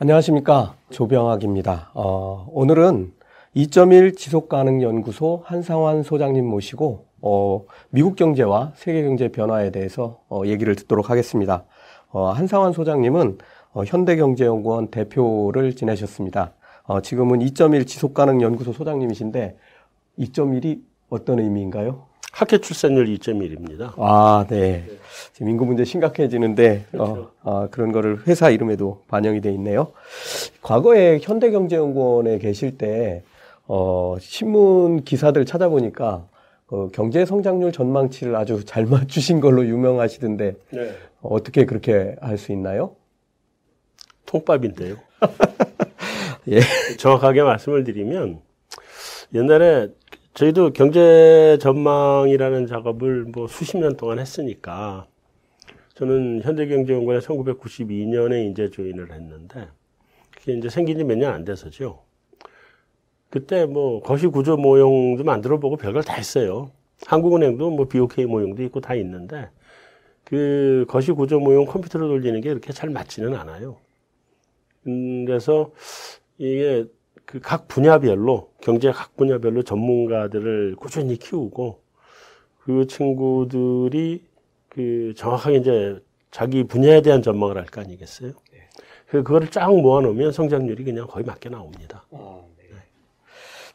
안녕하십니까, 조병학입니다. 오늘은 2.1 지속가능연구소 한상환 소장님 모시고 미국 경제와 세계 경제 변화에 대해서 얘기를 듣도록 하겠습니다. 한상환 소장님은 현대경제연구원 대표를 지내셨습니다. 지금은 2.1 지속가능연구소 소장님이신데 2.1이 어떤 의미인가요? 학회 출산율 2.1입니다. 아, 네. 지금 인구 문제 심각해지는데 그렇죠. 그런 거를 회사 이름에도 반영이 돼 있네요. 과거에 현대경제연구원에 계실 때 신문 기사들 찾아보니까 경제 성장률 전망치를 아주 잘 맞추신 걸로 유명하시던데 네. 어떻게 그렇게 할 수 있나요? 통밥인데요. 예. 정확하게 말씀을 드리면 옛날에 저희도 경제 전망이라는 작업을 뭐 수십 년 동안 했으니까 저는 현대경제연구원에 1992년에 이제 조인을 했는데 그게 이제 생긴 지 몇 년 안 돼서죠. 그때 뭐 거시구조 모형도 만들어보고 별걸 다 했어요. 한국은행도 뭐 BOK 모형도 있고 다 있는데 그 거시구조 모형 컴퓨터로 돌리는 게 그렇게 잘 맞지는 않아요. 그래서 이게 그 각 분야별로 경제 각 분야별로 전문가들을 꾸준히 키우고 그 친구들이 그 정확하게 이제 자기 분야에 대한 전망을 할 거 아니겠어요? 네. 그거를 쫙 모아놓으면 성장률이 그냥 거의 맞게 나옵니다. 네.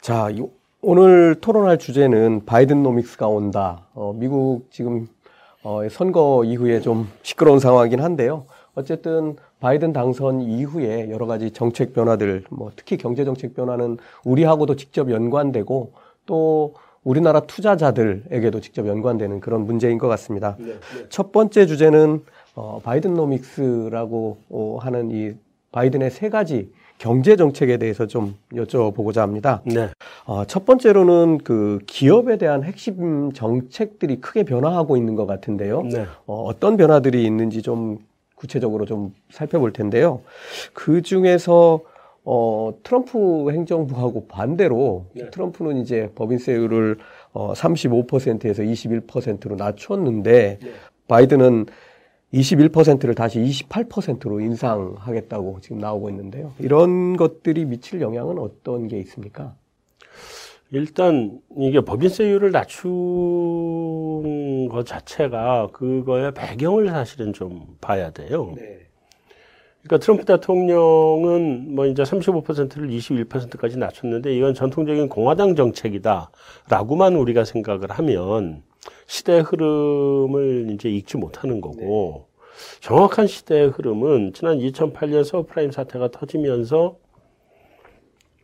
자, 오늘 토론할 주제는 바이든노믹스가 온다. 미국 지금 선거 이후에 좀 시끄러운 상황이긴 한데요. 어쨌든 바이든 당선 이후에 여러 가지 정책 변화들, 특히 경제 정책 변화는 우리하고도 직접 연관되고 또 우리나라 투자자들에게도 직접 연관되는 그런 문제인 것 같습니다. 네, 네. 첫 번째 주제는 바이든노믹스라고 하는 이 바이든의 세 가지 경제 정책에 대해서 좀 여쭤보고자 합니다. 네. 첫 번째로는 그 기업에 대한 핵심 정책들이 크게 변화하고 있는 것 같은데요. 네. 어떤 변화들이 있는지 좀 구체적으로 좀 살펴볼 텐데요. 그 중에서 트럼프 행정부하고 반대로 네. 트럼프는 이제 법인세율을 35%에서 21%로 낮췄는데 네. 바이든은 21%를 다시 28%로 인상하겠다고 지금 나오고 있는데요. 이런 것들이 미칠 영향은 어떤 게 있습니까? 일단 이게 법인세율을 낮춘 것 자체가 그거의 배경을 사실은 좀 봐야 돼요. 네. 그러니까 트럼프 대통령은 뭐 이제 35%를 21%까지 낮췄는데 이건 전통적인 공화당 정책이다라고만 우리가 생각을 하면 시대의 흐름을 이제 읽지 못하는 거고 네. 정확한 시대의 흐름은 지난 2008년 서브프라임 사태가 터지면서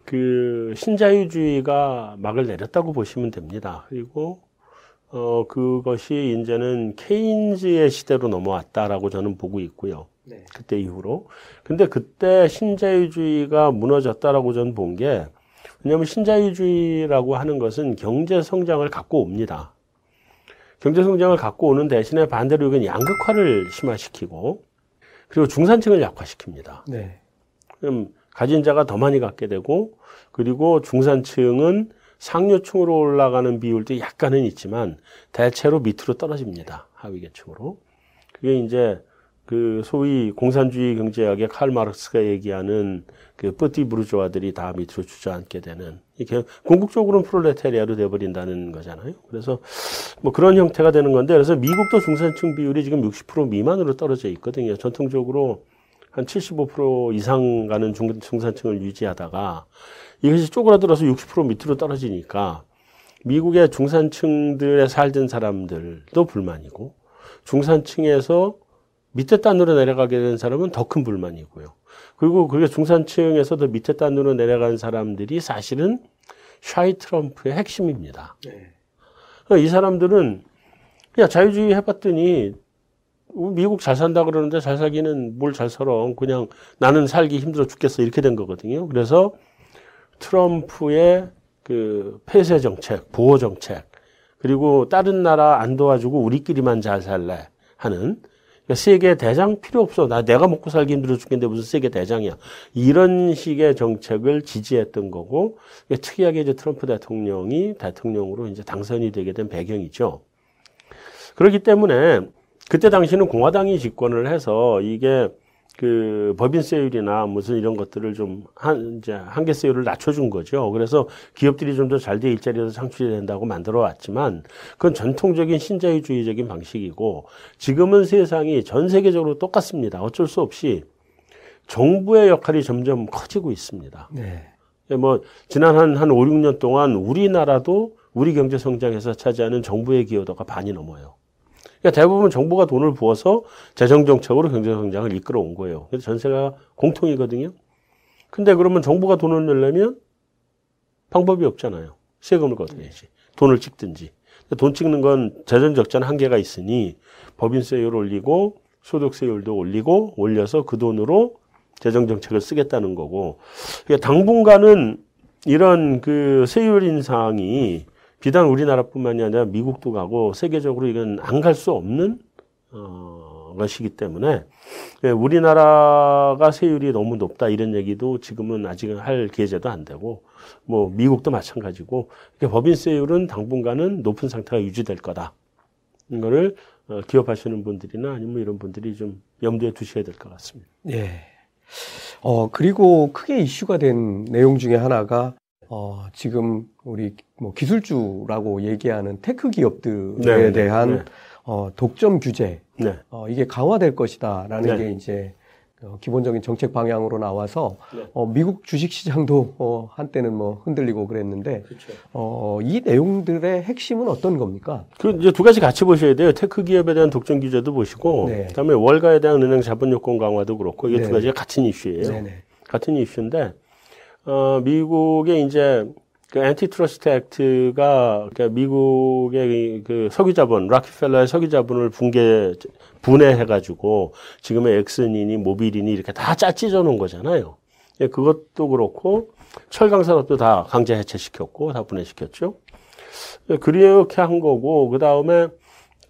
그 신자유주의가 막을 내렸다고 보시면 됩니다. 그리고 그것이 이제는 케인즈의 시대로 넘어왔다라고 저는 보고 있고요. 네. 그때 이후로. 근데 그때 신자유주의가 무너졌다라고 저는 본 게 왜냐하면 신자유주의라고 하는 것은 경제 성장을 갖고 옵니다. 경제 성장을 갖고 오는 대신에 반대로 이건 양극화를 심화시키고 그리고 중산층을 약화시킵니다. 네. 그럼 가진 자가 더 많이 갖게 되고 그리고 중산층은 상류층으로 올라가는 비율도 약간은 있지만 대체로 밑으로 떨어집니다. 하위 계층으로. 그게 이제 그 소위 공산주의 경제학의 칼 마르크스가 얘기하는 그 뿌띠 부르주아들이 다 밑으로 주저앉게 되는 이게 궁극적으로는 프롤레타리아로 돼버린다는 거잖아요. 그래서 뭐 그런 형태가 되는 건데 그래서 미국도 중산층 비율이 지금 60% 미만으로 떨어져 있거든요. 전통적으로 한 75% 이상 가는 중산층을 유지하다가 이것이 쪼그라들어서 60% 밑으로 떨어지니까 미국의 중산층들에 살던 사람들도 불만이고 중산층에서 밑에 단으로 내려가게 된 사람은 더 큰 불만이고요. 그리고 그게 중산층에서 더 밑에 단으로 내려간 사람들이 사실은 샤이 트럼프의 핵심입니다. 네. 이 사람들은 그냥 자유주의 해봤더니 미국 잘 산다 그러는데 잘 살기는 뭘 잘 살아. 그냥 나는 살기 힘들어 죽겠어. 이렇게 된 거거든요. 그래서 트럼프의 그 폐쇄 정책, 보호 정책, 그리고 다른 나라 안 도와주고 우리끼리만 잘 살래 하는 그러니까 세계 대장 필요 없어. 내가 먹고 살기 힘들어 죽겠는데 무슨 세계 대장이야. 이런 식의 정책을 지지했던 거고 그러니까 특이하게 이제 트럼프 대통령이 대통령으로 이제 당선이 되게 된 배경이죠. 그렇기 때문에 그때 당시는 공화당이 집권을 해서 이게 그 법인세율이나 무슨 이런 것들을 좀 한계세율을 낮춰준 거죠. 그래서 기업들이 좀 더 잘 돼 일자리를 창출해야 된다고 만들어 왔지만 그건 전통적인 신자유주의적인 방식이고 지금은 세상이 전 세계적으로 똑같습니다. 어쩔 수 없이 정부의 역할이 점점 커지고 있습니다. 네. 뭐 지난 한 5, 6년 동안 우리나라도 우리 경제 성장에서 차지하는 정부의 기여도가 반이 넘어요. 그러니까 대부분 정부가 돈을 부어서 재정정책으로 경제성장을 이끌어온 거예요. 그래서 전세가 공통이거든요. 근데 그러면 정부가 돈을 내려면 방법이 없잖아요. 세금을 걷어야지. 돈을 찍든지. 돈 찍는 건 재정적자는 한계가 있으니 법인세율 올리고 소득세율도 올려서 그 돈으로 재정정책을 쓰겠다는 거고. 그러니까 당분간은 이런 그 세율 인상이 비단 우리나라뿐만이 아니라 미국도 가고 세계적으로 이건 안 갈 수 없는 것이기 때문에 우리나라가 세율이 너무 높다 이런 얘기도 지금은 아직은 할 계제도 안 되고 뭐 미국도 마찬가지고 법인세율은 당분간은 높은 상태가 유지될 거다. 이거를 기업하시는 분들이나 아니면 이런 분들이 좀 염두에 두셔야 될 것 같습니다. 예. 그리고 크게 이슈가 된 내용 중에 하나가 지금 우리 뭐 기술주라고 얘기하는 테크 기업들에 대한 독점 규제, 이게 강화될 것이다라는 게 이제 기본적인 정책 방향으로 나와서 미국 주식 시장도 한때는 뭐 흔들리고 그랬는데, 그렇죠. 이 내용들의 핵심은 어떤 겁니까? 그 이제 두 가지 같이 보셔야 돼요. 테크 기업에 대한 독점 규제도 보시고, 그다음에 월가에 대한 은행 자본 요건 강화도 그렇고, 이게 두 가지가 같은 이슈예요. 같은 이슈인데. 미국의 이제 그 앤티트러스트 액트가 그러니까 미국의 그 석유자본 락피펠러의 석유자본을 분해해가지고 지금의 엑슨이니 모빌이니 이렇게 다 찢어 놓은 거잖아요. 예, 그것도 그렇고 철강 산업도 다 강제 해체시켰고 다 분해시켰죠. 예, 그렇게 한 거고 그 다음에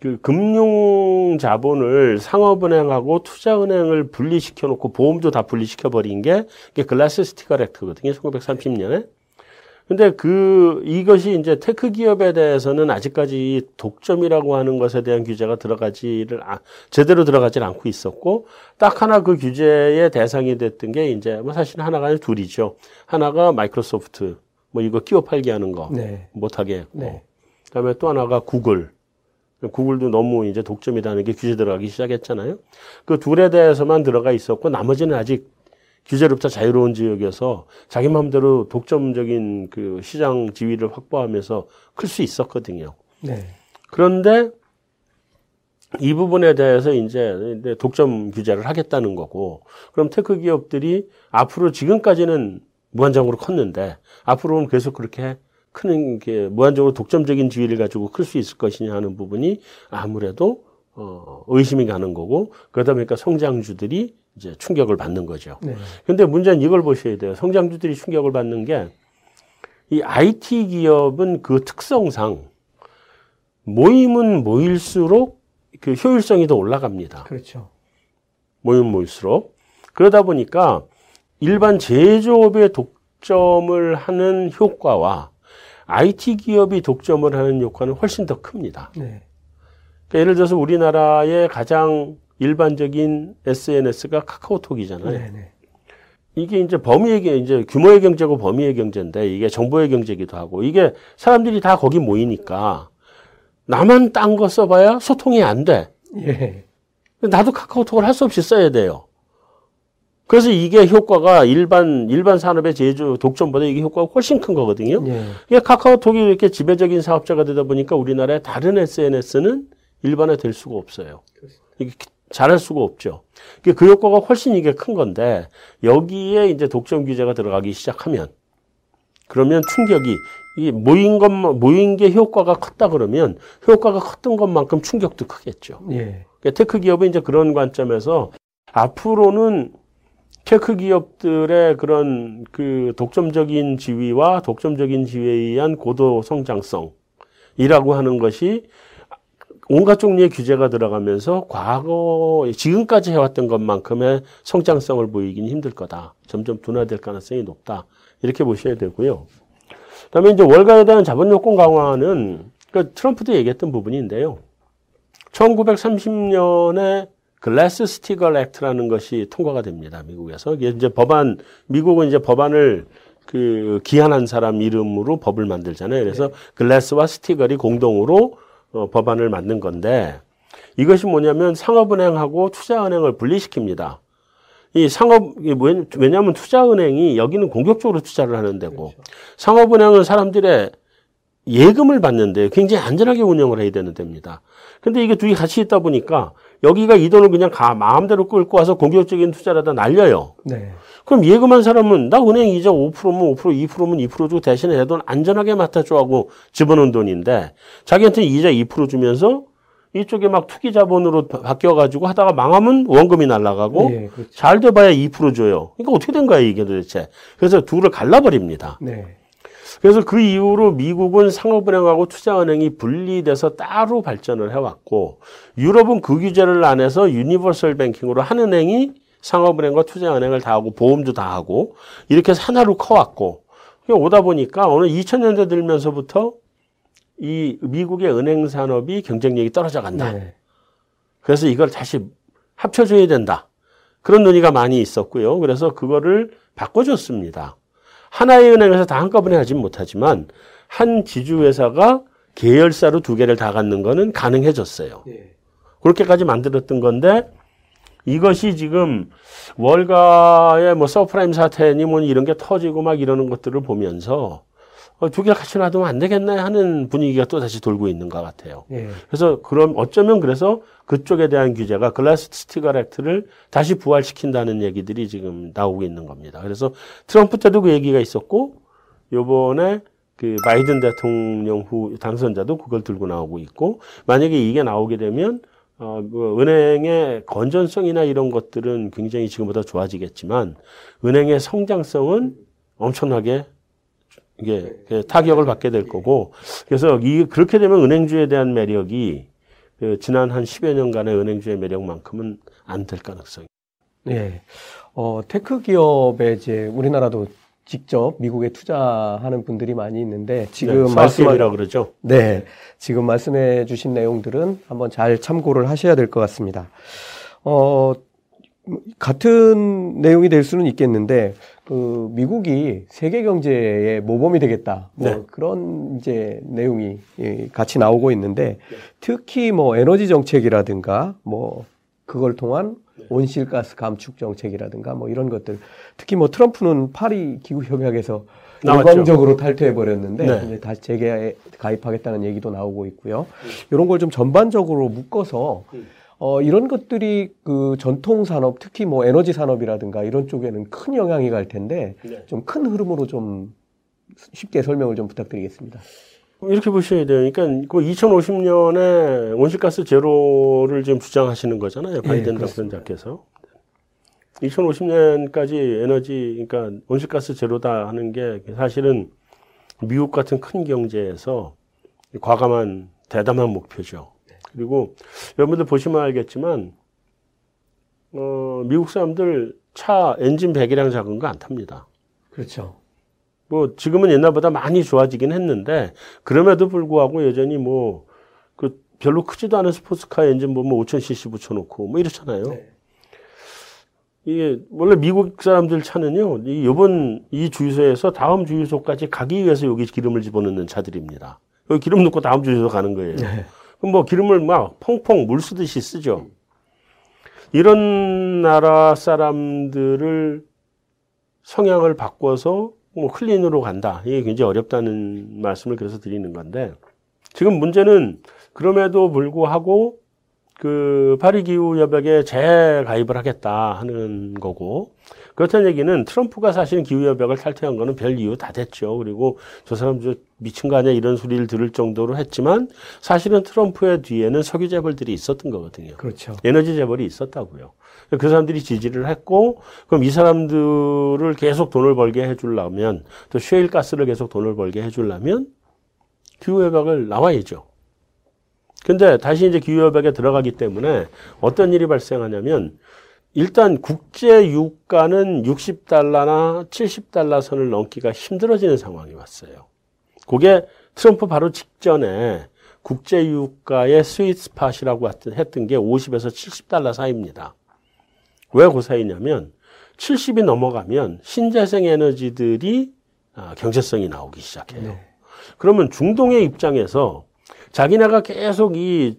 그 금융 자본을 상업은행하고 투자은행을 분리시켜 놓고 보험도 다 분리시켜 버린 게 이게 글라스-스티걸 액트거든요. 1930년에. 근데 이것이 이제 테크 기업에 대해서는 아직까지 독점이라고 하는 것에 대한 규제가 제대로 들어가질 않고 있었고, 딱 하나 그 규제의 대상이 됐던 게 이제 뭐 사실 하나가 아니라 둘이죠. 하나가 마이크로소프트, 뭐 이거 끼워 팔기 하는 거. 못하게 했고. 그 다음에 또 하나가 구글. 구글도 너무 이제 독점이라는 게 규제 들어가기 시작했잖아요. 그 둘에 대해서만 들어가 있었고 나머지는 아직 규제로부터 자유로운 지역에서 자기 마음대로 독점적인 그 시장 지위를 확보하면서 클 수 있었거든요. 그런데 이 부분에 대해서 이제 독점 규제를 하겠다는 거고 그럼 테크 기업들이 앞으로 지금까지는 무한정으로 컸는데 앞으로는 계속 그렇게 크는 게 무한적으로 독점적인 지위를 가지고 클 수 있을 것이냐 하는 부분이 아무래도 의심이 가는 거고 그러다 보니까 성장주들이 이제 충격을 받는 거죠. 근데 문제는 이걸 보셔야 돼요. 성장주들이 충격을 받는 게 이 IT 기업은 그 특성상 모임은 모일수록 그 효율성이 더 올라갑니다. 그렇죠. 모임은 모일수록 그러다 보니까 일반 제조업의 독점을 하는 효과와 IT 기업이 독점을 하는 효과는 훨씬 더 큽니다. 그러니까 예를 들어서 우리나라의 가장 일반적인 SNS가 카카오톡이잖아요. 이게 이제 이제 규모의 경제고 범위의 경제인데 이게 정보의 경제이기도 하고 이게 사람들이 다 거기 모이니까 나만 딴 거 써봐야 소통이 안 돼. 나도 카카오톡을 할 수 없이 써야 돼요. 그래서 이게 효과가 일반 산업의 독점보다 이게 효과가 훨씬 큰 거거든요. 이게 카카오톡이 이렇게 지배적인 사업자가 되다 보니까 우리나라의 다른 SNS는 일반화될 수가 없어요. 이게 잘할 수가 없죠. 그 효과가 훨씬 이게 큰 건데, 여기에 이제 독점 규제가 들어가기 시작하면, 그러면 충격이, 이 모인 게 효과가 컸다 그러면, 효과가 컸던 것만큼 충격도 크겠죠. 그러니까 테크 기업은 이제 그런 관점에서, 앞으로는 테크 기업들의 그런 그 독점적인 지위와 독점적인 지위에 의한 고도 성장성이라고 하는 것이 온갖 종류의 규제가 들어가면서 지금까지 해왔던 것만큼의 성장성을 보이긴 힘들 거다. 점점 둔화될 가능성이 높다. 이렇게 보셔야 되고요. 그다음에 이제 월가에 대한 자본 요건 강화는 그러니까 트럼프도 얘기했던 부분인데요. 1930년에 글래스 스티걸 액트라는 것이 통과가 됩니다. 미국에서. 이게 이제 법안, 미국은 이제 법안을 그 기한한 사람 이름으로 법을 만들잖아요. 그래서 네. 글래스와 스티걸이 공동으로 법안을 만든 건데, 이것이 뭐냐면 상업은행하고 투자은행을 분리시킵니다. 왜냐하면 투자은행이 여기는 공격적으로 투자를 하는 데고, 그렇죠. 상업은행은 사람들의 예금을 받는데 굉장히 안전하게 운영을 해야 되는 데입니다. 근데 이게 둘이 같이 있다 보니까 여기가 이 돈을 그냥 마음대로 끌고 와서 공격적인 투자를 하다 날려요. 네. 그럼 예금한 사람은 나 은행 이자 5%면 5%, 2%면 2% 주고 대신에 내 돈 안전하게 맡아줘 하고 집어넣은 돈인데, 자기한테 이자 2% 주면서 이쪽에 막 투기 자본으로 바뀌어가지고 하다가 망하면 원금이 날아가고, 네, 그렇죠. 잘 돼봐야 2% 줘요. 그러니까 어떻게 된 거야 이게 도대체. 그래서 둘을 갈라버립니다. 네. 그래서 그 이후로 미국은 상업은행하고 투자은행이 분리돼서 따로 발전을 해왔고, 유럽은 그 규제를 안 해서 유니버설 뱅킹으로 한 은행이 상업은행과 투자은행을 다 하고 보험도 다 하고 이렇게 해서 하나로 커왔고, 오다 보니까 어느 2000년대 들면서부터 이 미국의 은행 산업이 경쟁력이 떨어져 간다. 네. 그래서 이걸 다시 합쳐줘야 된다. 그런 논의가 많이 있었고요. 그래서 그거를 바꿔줬습니다. 하나의 은행에서 다 한꺼번에 하진 못하지만 한 지주회사가 계열사로 두 개를 다 갖는 거는 가능해졌어요. 네. 그렇게까지 만들었던 건데, 이것이 지금 월가의 뭐 서프라임 사태니 뭐니 이런 게 터지고 막 이러는 것들을 보면서 두 개를 같이 놔두면 안 되겠네 하는 분위기가 또 다시 돌고 있는 것 같아요. 네. 그래서 그럼 어쩌면 그래서 그쪽에 대한 규제가 글래스 스티걸 액트를 다시 부활시킨다는 얘기들이 지금 나오고 있는 겁니다. 그래서 트럼프 때도 그 얘기가 있었고, 요번에 그 바이든 대통령 후 당선자도 그걸 들고 나오고 있고, 만약에 이게 나오게 되면 은행의 건전성이나 이런 것들은 굉장히 지금보다 좋아지겠지만 은행의 성장성은 엄청나게 이게 타격을 받게 될 거고, 그래서 그렇게 되면 은행주에 대한 매력이 지난 한 10여 년간의 은행주의 매력만큼은 안 될 가능성이. 네. 테크 기업에 이제 우리나라도 직접 미국에 투자하는 분들이 많이 있는데, 지금 네, 말씀이라 그러죠. 네. 지금 말씀해 주신 내용들은 한번 잘 참고를 하셔야 될 것 같습니다. 같은 내용이 될 수는 있겠는데, 그 미국이 세계 경제의 모범이 되겠다, 뭐 네. 그런 이제 내용이 같이 나오고 있는데, 특히 뭐 에너지 정책이라든가 뭐 그걸 통한 온실가스 감축 정책이라든가 뭐 이런 것들, 특히 뭐 트럼프는 파리 기후협약에서 일방적으로 탈퇴해버렸는데 네. 이제 다시 재계에 가입하겠다는 얘기도 나오고 있고요. 이런 걸 좀 전반적으로 묶어서 이런 것들이 그 전통 산업, 특히 뭐 에너지 산업이라든가 이런 쪽에는 큰 영향이 갈 텐데, 네. 좀 큰 흐름으로 좀 쉽게 설명을 좀 부탁드리겠습니다. 이렇게 보셔야 돼요. 그러니까 그 2050년에 온실가스 제로를 지금 주장하시는 거잖아요. 바이든 당선자께서. 네, 2050년까지 에너지, 그러니까 온실가스 제로다 하는 게 사실은 미국 같은 큰 경제에서 과감한, 대담한 목표죠. 그리고 여러분들 보시면 알겠지만 미국 사람들 차 엔진 배기량 작은 거 안 탑니다. 그렇죠. 뭐 지금은 옛날보다 많이 좋아지긴 했는데, 그럼에도 불구하고 여전히 뭐 그 별로 크지도 않은 스포츠카 엔진 보면 5000cc 붙여놓고 뭐 이렇잖아요. 네. 이게 원래 미국 사람들 차는요, 이번 이 주유소에서 다음 주유소까지 가기 위해서 여기 기름을 집어넣는 차들입니다. 여기 기름 넣고 다음 주유소 가는 거예요. 네. 그럼 뭐 기름을 막 펑펑 물 쓰듯이 쓰죠. 이런 나라 사람들을 성향을 바꿔서 뭐 클린으로 간다, 이게 굉장히 어렵다는 말씀을 그래서 드리는 건데, 지금 문제는 그럼에도 불구하고 그 파리기후협약에 재가입을 하겠다 하는 거고, 그렇다는 얘기는 트럼프가 사실 기후협약을 탈퇴한 거는 별 이유 다 됐죠. 그리고 저 사람 저 미친 거 아니야 이런 소리를 들을 정도로 했지만, 사실은 트럼프의 뒤에는 석유 재벌들이 있었던 거거든요. 그렇죠. 에너지 재벌이 있었다고요. 그 사람들이 지지를 했고, 그럼 이 사람들을 계속 돈을 벌게 해주려면, 또 셰일가스를 계속 돈을 벌게 해주려면 기후협약을 나와야죠. 근데 다시 이제 기후협약에 들어가기 때문에 어떤 일이 발생하냐면, 일단 국제 유가는 60달러나 70달러 선을 넘기가 힘들어지는 상황이 왔어요. 그게 트럼프 바로 직전에 국제유가의 스윗스팟이라고 했던 게 50에서 70달러 사이입니다. 왜 그 사이냐면 70이 넘어가면 신재생 에너지들이 경제성이 나오기 시작해요. 네. 그러면 중동의 입장에서 자기네가 계속 이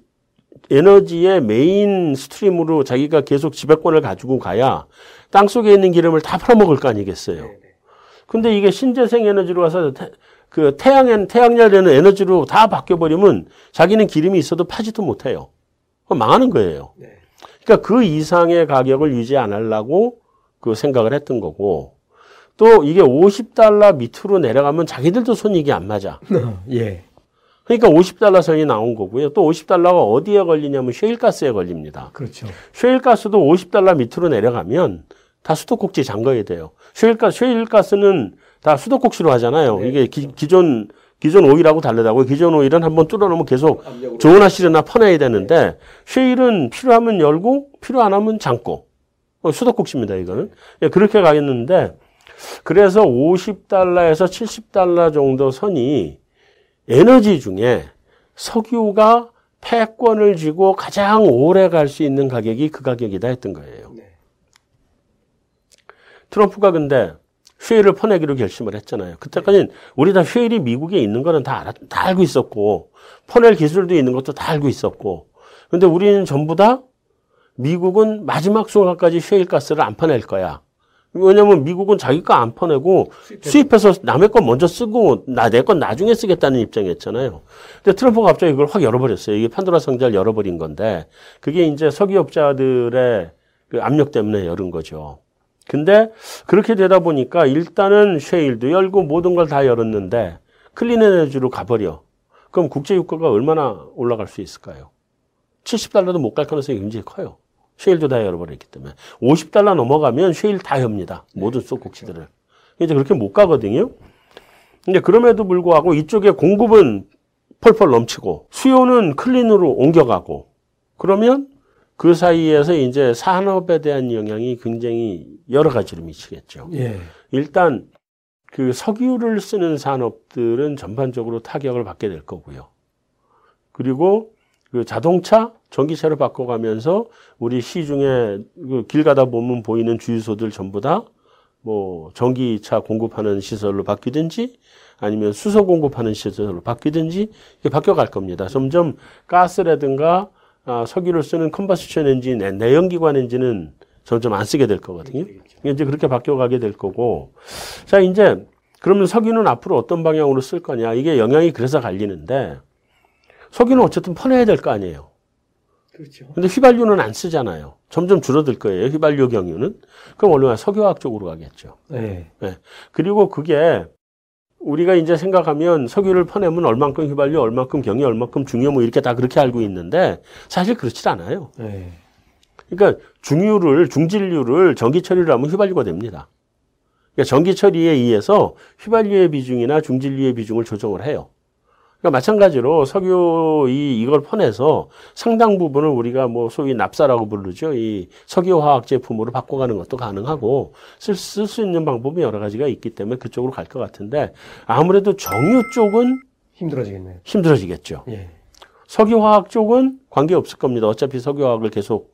에너지의 메인 스트림으로 자기가 계속 지배권을 가지고 가야 땅속에 있는 기름을 다 팔아먹을 거 아니겠어요. 네. 근데 이게 신재생 에너지로 와서 태양열 되는 에너지로 다 바뀌어버리면 자기는 기름이 있어도 파지도 못해요. 그럼 망하는 거예요. 네. 그러니까 그 이상의 가격을 유지 안 하려고 그 생각을 했던 거고, 또 이게 50달러 밑으로 내려가면 자기들도 손익이 안 맞아. 예. 그러니까 50달러 선이 나온 거고요. 또 50달러가 어디에 걸리냐면 셰일가스에 걸립니다. 그렇죠. 셰일가스도 50달러 밑으로 내려가면 다 수도꼭지 잠가야 돼요. 셰일가스는 다 수도꼭지로 하잖아요. 네. 이게 기존 오일하고 다르다고. 기존 오일은 한번 뚫어놓으면 계속 좋으나 싫으나 퍼내야 되는데, 셰일은 필요하면 열고 필요 안 하면 잠고. 수도꼭지입니다, 이거는. 예, 그렇게 가겠는데, 그래서 50달러에서 70달러 정도 선이 에너지 중에 석유가 패권을 쥐고 가장 오래 갈 수 있는 가격이 그 가격이다 했던 거예요. 네. 트럼프가 근데 쉐일을 퍼내기로 결심을 했잖아요. 그때까지는 우리 다 쉐일이 미국에 있는 거는 다 알고 있었고, 퍼낼 기술도 있는 것도 다 알고 있었고, 근데 우리는 전부 다 미국은 마지막 순간까지 쉐일가스를 안 퍼낼 거야. 왜냐면 미국은 자기 거 안 퍼내고 수입해서 남의 거 먼저 쓰고 내 건 나중에 쓰겠다는 입장이었잖아요. 근데 트럼프가 갑자기 이걸 확 열어버렸어요. 이게 판도라 상자를 열어버린 건데, 그게 이제 석유업자들의 그 압력 때문에 열은 거죠. 근데 그렇게 되다 보니까 일단은 쉐일도 열고 모든 걸 다 열었는데 클린 에너지로 가버려. 그럼 국제유가가 얼마나 올라갈 수 있을까요? 70달러도 못 갈 가능성이 굉장히 커요. 쉐일도 다 열어버렸기 때문에. 50달러 넘어가면 쉐일 다 엽니다. 모든 수도꼭지들을. 그렇죠. 이제 그렇게 못 가거든요. 근데 그럼에도 불구하고 이쪽에 공급은 펄펄 넘치고 수요는 클린으로 옮겨가고, 그러면 그 사이에서 이제 산업에 대한 영향이 굉장히 여러 가지로 미치겠죠. 예. 일단 그 석유를 쓰는 산업들은 전반적으로 타격을 받게 될 거고요. 그리고 그 자동차, 전기차로 바꿔가면서 우리 시중에 그 길 가다 보면 보이는 주유소들 전부 다 뭐 전기차 공급하는 시설로 바뀌든지 아니면 수소 공급하는 시설로 바뀌든지 이게 바뀌어갈 겁니다. 점점 가스라든가 석유를 쓰는 컴버스천 엔진, 내연기관 엔진은 점점 안 쓰게 될 거거든요. 이제 그렇게 바뀌어가게 될 거고. 자, 이제 그러면 석유는 앞으로 어떤 방향으로 쓸 거냐. 이게 영향이 그래서 갈리는데, 석유는 어쨌든 퍼내야 될 거 아니에요. 그렇죠. 근데 휘발유는 안 쓰잖아요. 점점 줄어들 거예요, 휘발유 경유는. 그럼 얼마나 석유화학 쪽으로 가겠죠. 네. 네. 그리고 그게 우리가 이제 생각하면 석유를 퍼내면 얼만큼 휘발유, 얼만큼 경유, 얼만큼 중유 뭐 이렇게 다 그렇게 알고 있는데 사실 그렇지 않아요. 네. 그러니까 중질류를 전기 처리를 하면 휘발유가 됩니다. 그러니까 전기 처리에 의해서 휘발유의 비중이나 중질류의 비중을 조정을 해요. 그러니까 마찬가지로 석유 이걸 퍼내서 상당 부분을 우리가 뭐 소위 납사라고 부르죠. 이 석유화학 제품으로 바꿔가는 것도 가능하고 쓸 수 있는 방법이 여러 가지가 있기 때문에 그쪽으로 갈 것 같은데, 아무래도 정유 쪽은 힘들어지겠네요. 힘들어지겠죠. 예. 석유화학 쪽은 관계 없을 겁니다. 어차피 석유화학을 계속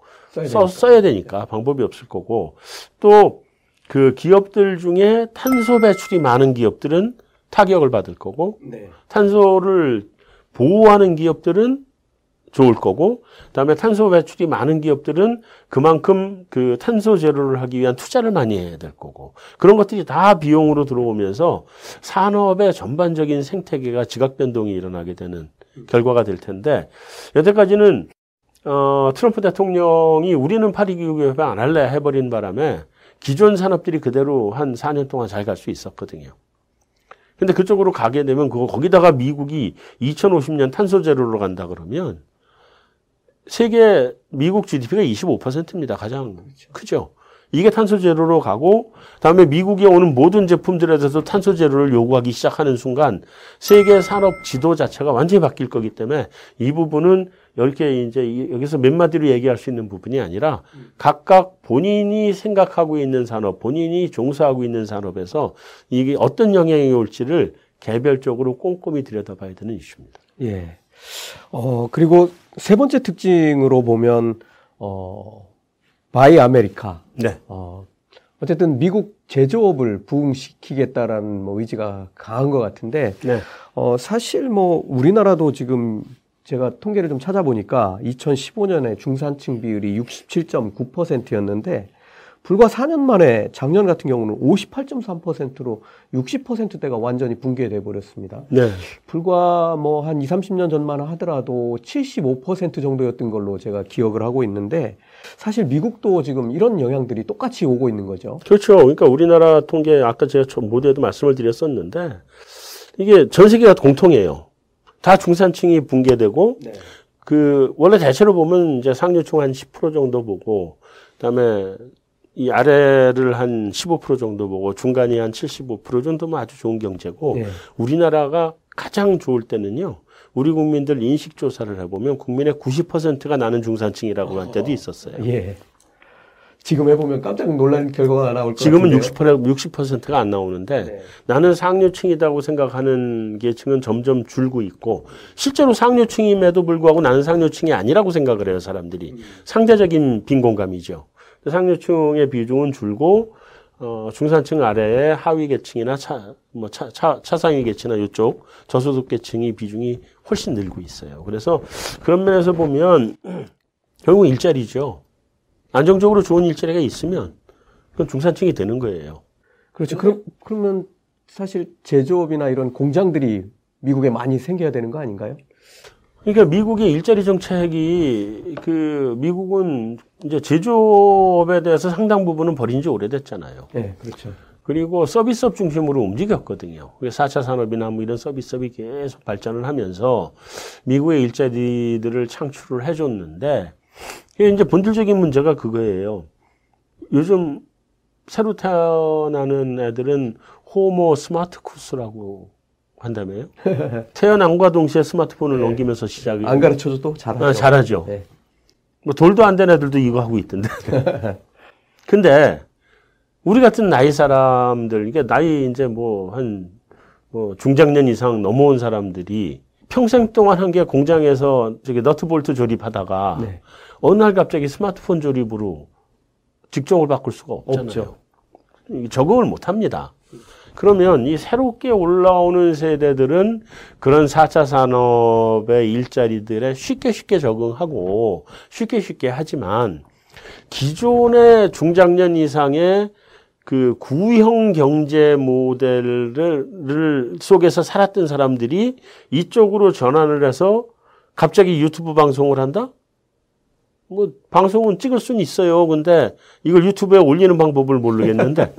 써야 되니까 방법이 없을 거고, 또 그 기업들 중에 탄소 배출이 많은 기업들은 타격을 받을 거고, 네. 탄소를 보호하는 기업들은 좋을 거고, 그다음에 탄소 배출이 많은 기업들은 그만큼 그 탄소 제로를 하기 위한 투자를 많이 해야 될 거고, 그런 것들이 다 비용으로 들어오면서 산업의 전반적인 생태계가 지각 변동이 일어나게 되는 결과가 될 텐데, 여태까지는 트럼프 대통령이 우리는 파리 기후 협약 안 할래 해버린 바람에 기존 산업들이 그대로 한 4년 동안 잘 갈 수 있었거든요. 근데 그쪽으로 가게 되면 거기다가 미국이 2050년 탄소 제로로 간다 그러면 미국 GDP가 25%입니다. 가장 크죠. 이게 탄소 제로로 가고, 다음에 미국에 오는 모든 제품들에 대해서 탄소 제로를 요구하기 시작하는 순간 세계 산업 지도 자체가 완전히 바뀔 거기 때문에 이 부분은 이렇게 이제 여기서 몇 마디로 얘기할 수 있는 부분이 아니라 각각 본인이 생각하고 있는 산업, 본인이 종사하고 있는 산업에서 이게 어떤 영향이 올지를 개별적으로 꼼꼼히 들여다봐야 되는 이슈입니다. 예. 그리고 세 번째 특징으로 보면 바이 아메리카. 네. 어쨌든 미국 제조업을 부흥시키겠다라는 의지가 강한 것 같은데, 네. 사실 우리나라도 지금 제가 통계를 좀 찾아보니까 2015년에 중산층 비율이 67.9%였는데 불과 4년 만에 작년 같은 경우는 58.3%로 60%대가 완전히 붕괴돼 버렸습니다. 네. 불과 한 20, 30년 전만 하더라도 75% 정도였던 걸로 제가 기억을 하고 있는데, 사실 미국도 지금 이런 영향들이 똑같이 오고 있는 거죠. 그렇죠. 그러니까 우리나라 통계 아까 제가 모두에도 말씀을 드렸었는데, 이게 전 세계가 공통이에요. 다 중산층이 붕괴되고, 네. 원래 대체로 보면 이제 상류층 한 10% 정도 보고, 그다음에 이 아래를 한 15% 정도 보고 중간이 한 75% 정도면 아주 좋은 경제고, 네. 우리나라가 가장 좋을 때는요, 우리 국민들 인식조사를 해보면 국민의 90%가 나는 중산층이라고 할 때도 있었어요. 예. 지금 해보면 깜짝 놀란 결과가 나올 것 지금은 같은데요? 60%가 안 나오는데, 네. 나는 상류층이라고 생각하는 계층은 점점 줄고 있고, 실제로 상류층임에도 불구하고 나는 상류층이 아니라고 생각을 해요, 사람들이. 상대적인 빈곤감이죠. 상류층의 비중은 줄고, 중산층 아래에 하위 계층이나 차상위 계층이나 이쪽 저소득 계층이 비중이 훨씬 늘고 있어요. 그래서 그런 면에서 보면 결국 일자리죠. 안정적으로 좋은 일자리가 있으면 그건 중산층이 되는 거예요. 그렇죠. 그러면 사실 제조업이나 이런 공장들이 미국에 많이 생겨야 되는 거 아닌가요? 그러니까 미국의 일자리 정책이 미국은 이제 제조업에 대해서 상당 부분은 버린 지 오래됐잖아요. 네, 그렇죠. 그리고 서비스업 중심으로 움직였거든요. 4차 산업이나 이런 서비스업이 계속 발전을 하면서 미국의 일자리들을 창출을 해줬는데, 이게 이제 본질적인 문제가 그거예요. 요즘 새로 태어나는 애들은 호모 스마트쿠스라고 한다며요? 태어남과 동시에 스마트폰을, 네. 넘기면서 시작을. 안 가르쳐줘도 잘하죠. 잘하죠. 네. 돌도 안 된 애들도 이거 하고 있던데. 근데, 우리 같은 나이 사람들, 이게 나이 이제 중장년 이상 넘어온 사람들이 평생 동안 한 게 공장에서 너트볼트 조립하다가, 네. 어느 날 갑자기 스마트폰 조립으로 직종을 바꿀 수가 없잖아요. 없죠. 적응을 못 합니다. 그러면 이 새롭게 올라오는 세대들은 그런 4차 산업의 일자리들에 쉽게 적응하고 쉽게 하지만, 기존의 중장년 이상의 구형 경제 모델을 속에서 살았던 사람들이 이쪽으로 전환을 해서 갑자기 유튜브 방송을 한다? 방송은 찍을 수는 있어요. 근데 이걸 유튜브에 올리는 방법을 모르겠는데.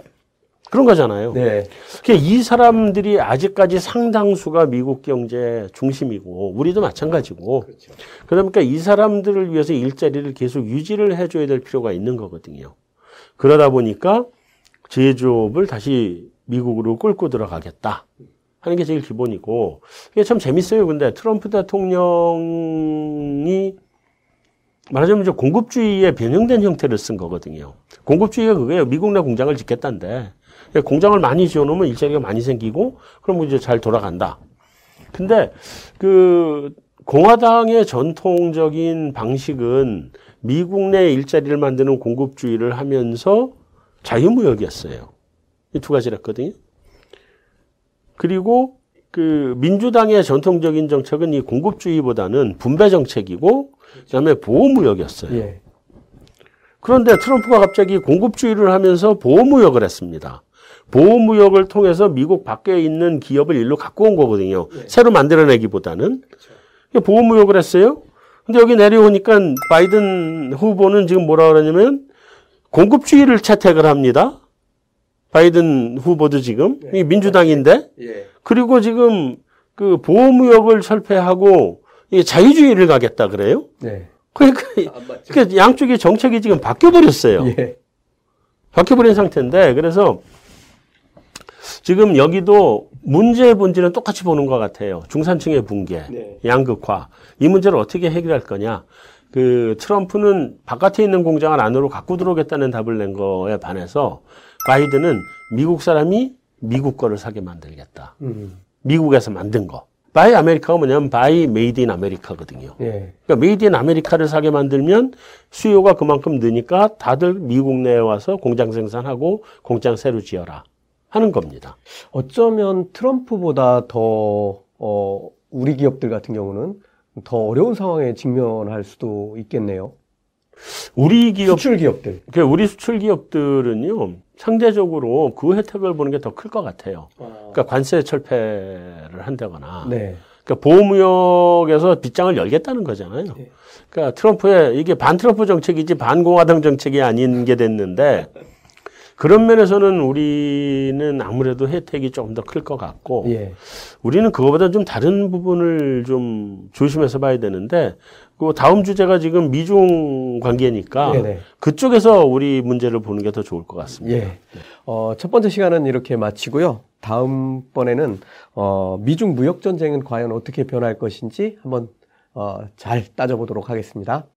그런 거잖아요. 네. 그러니까 이 사람들이 아직까지 상당수가 미국 경제 중심이고, 우리도 마찬가지고. 그렇죠. 그러니까 이 사람들을 위해서 일자리를 계속 유지를 해줘야 될 필요가 있는 거거든요. 그러다 보니까 제조업을 다시 미국으로 끌고 들어가겠다 하는 게 제일 기본이고, 이게 참 재밌어요. 근데 트럼프 대통령이 말하자면 이제 공급주의에 변형된 형태를 쓴 거거든요. 공급주의가 그거예요. 미국 내 공장을 짓겠다는데. 공장을 많이 지어놓으면 일자리가 많이 생기고, 그럼 이제 잘 돌아간다. 근데 공화당의 전통적인 방식은 미국 내 일자리를 만드는 공급주의를 하면서 자유무역이었어요. 이 두 가지를 했거든요. 그리고 민주당의 전통적인 정책은 이 공급주의보다는 분배 정책이고, 그다음에 보호무역이었어요. 예. 그런데 트럼프가 갑자기 공급주의를 하면서 보호무역을 했습니다. 보호무역을 통해서 미국 밖에 있는 기업을 일로 갖고 온 거거든요. 네. 새로 만들어내기보다는. 그렇죠. 보호무역을 했어요. 근데 여기 내려오니까 바이든 후보는 지금 뭐라 그러냐면 공급주의를 채택을 합니다. 바이든 후보도 지금. 네. 민주당인데. 네. 그리고 지금 보호무역을 철폐하고 자유주의를 가겠다 그래요. 네. 그러니까 양쪽의 정책이 지금 바뀌어버렸어요. 예. 바뀌어버린 상태인데, 그래서 지금 여기도 문제의 본질은 똑같이 보는 것 같아요. 중산층의 붕괴, 네. 양극화. 이 문제를 어떻게 해결할 거냐. 트럼프는 바깥에 있는 공장을 안으로 갖고 들어오겠다는 답을 낸 거에 반해서 바이든은 미국 사람이 미국 거를 사게 만들겠다. 미국에서 만든 거. 바이 아메리카가 뭐냐면 바이 메이드 인 아메리카거든요. 예. 그러니까 메이드 인 아메리카를 사게 만들면 수요가 그만큼 느니까 다들 미국 내에 와서 공장 생산하고 공장 새로 지어라 하는 겁니다. 어쩌면 트럼프보다 더 우리 기업들 같은 경우는 더 어려운 상황에 직면할 수도 있겠네요. 우리 기업 수출 기업들. 우리 수출 기업들은요. 상대적으로 그 혜택을 보는 게 더 클 것 같아요. 그러니까 관세 철폐를 한다거나. 네. 그러니까 보호무역에서 빗장을 열겠다는 거잖아요. 네. 그러니까 트럼프의 이게 반 트럼프 정책이지 반 공화당 정책이 아닌 게 됐는데 그런 면에서는 우리는 아무래도 혜택이 조금 더 클 것 같고, 예. 우리는 그거보다 좀 다른 부분을 좀 조심해서 봐야 되는데, 그 다음 주제가 지금 미중 관계니까, 네네. 그쪽에서 우리 문제를 보는 게 더 좋을 것 같습니다. 예. 첫 번째 시간은 이렇게 마치고요. 다음번에는, 미중 무역 전쟁은 과연 어떻게 변할 것인지 한번, 잘 따져보도록 하겠습니다.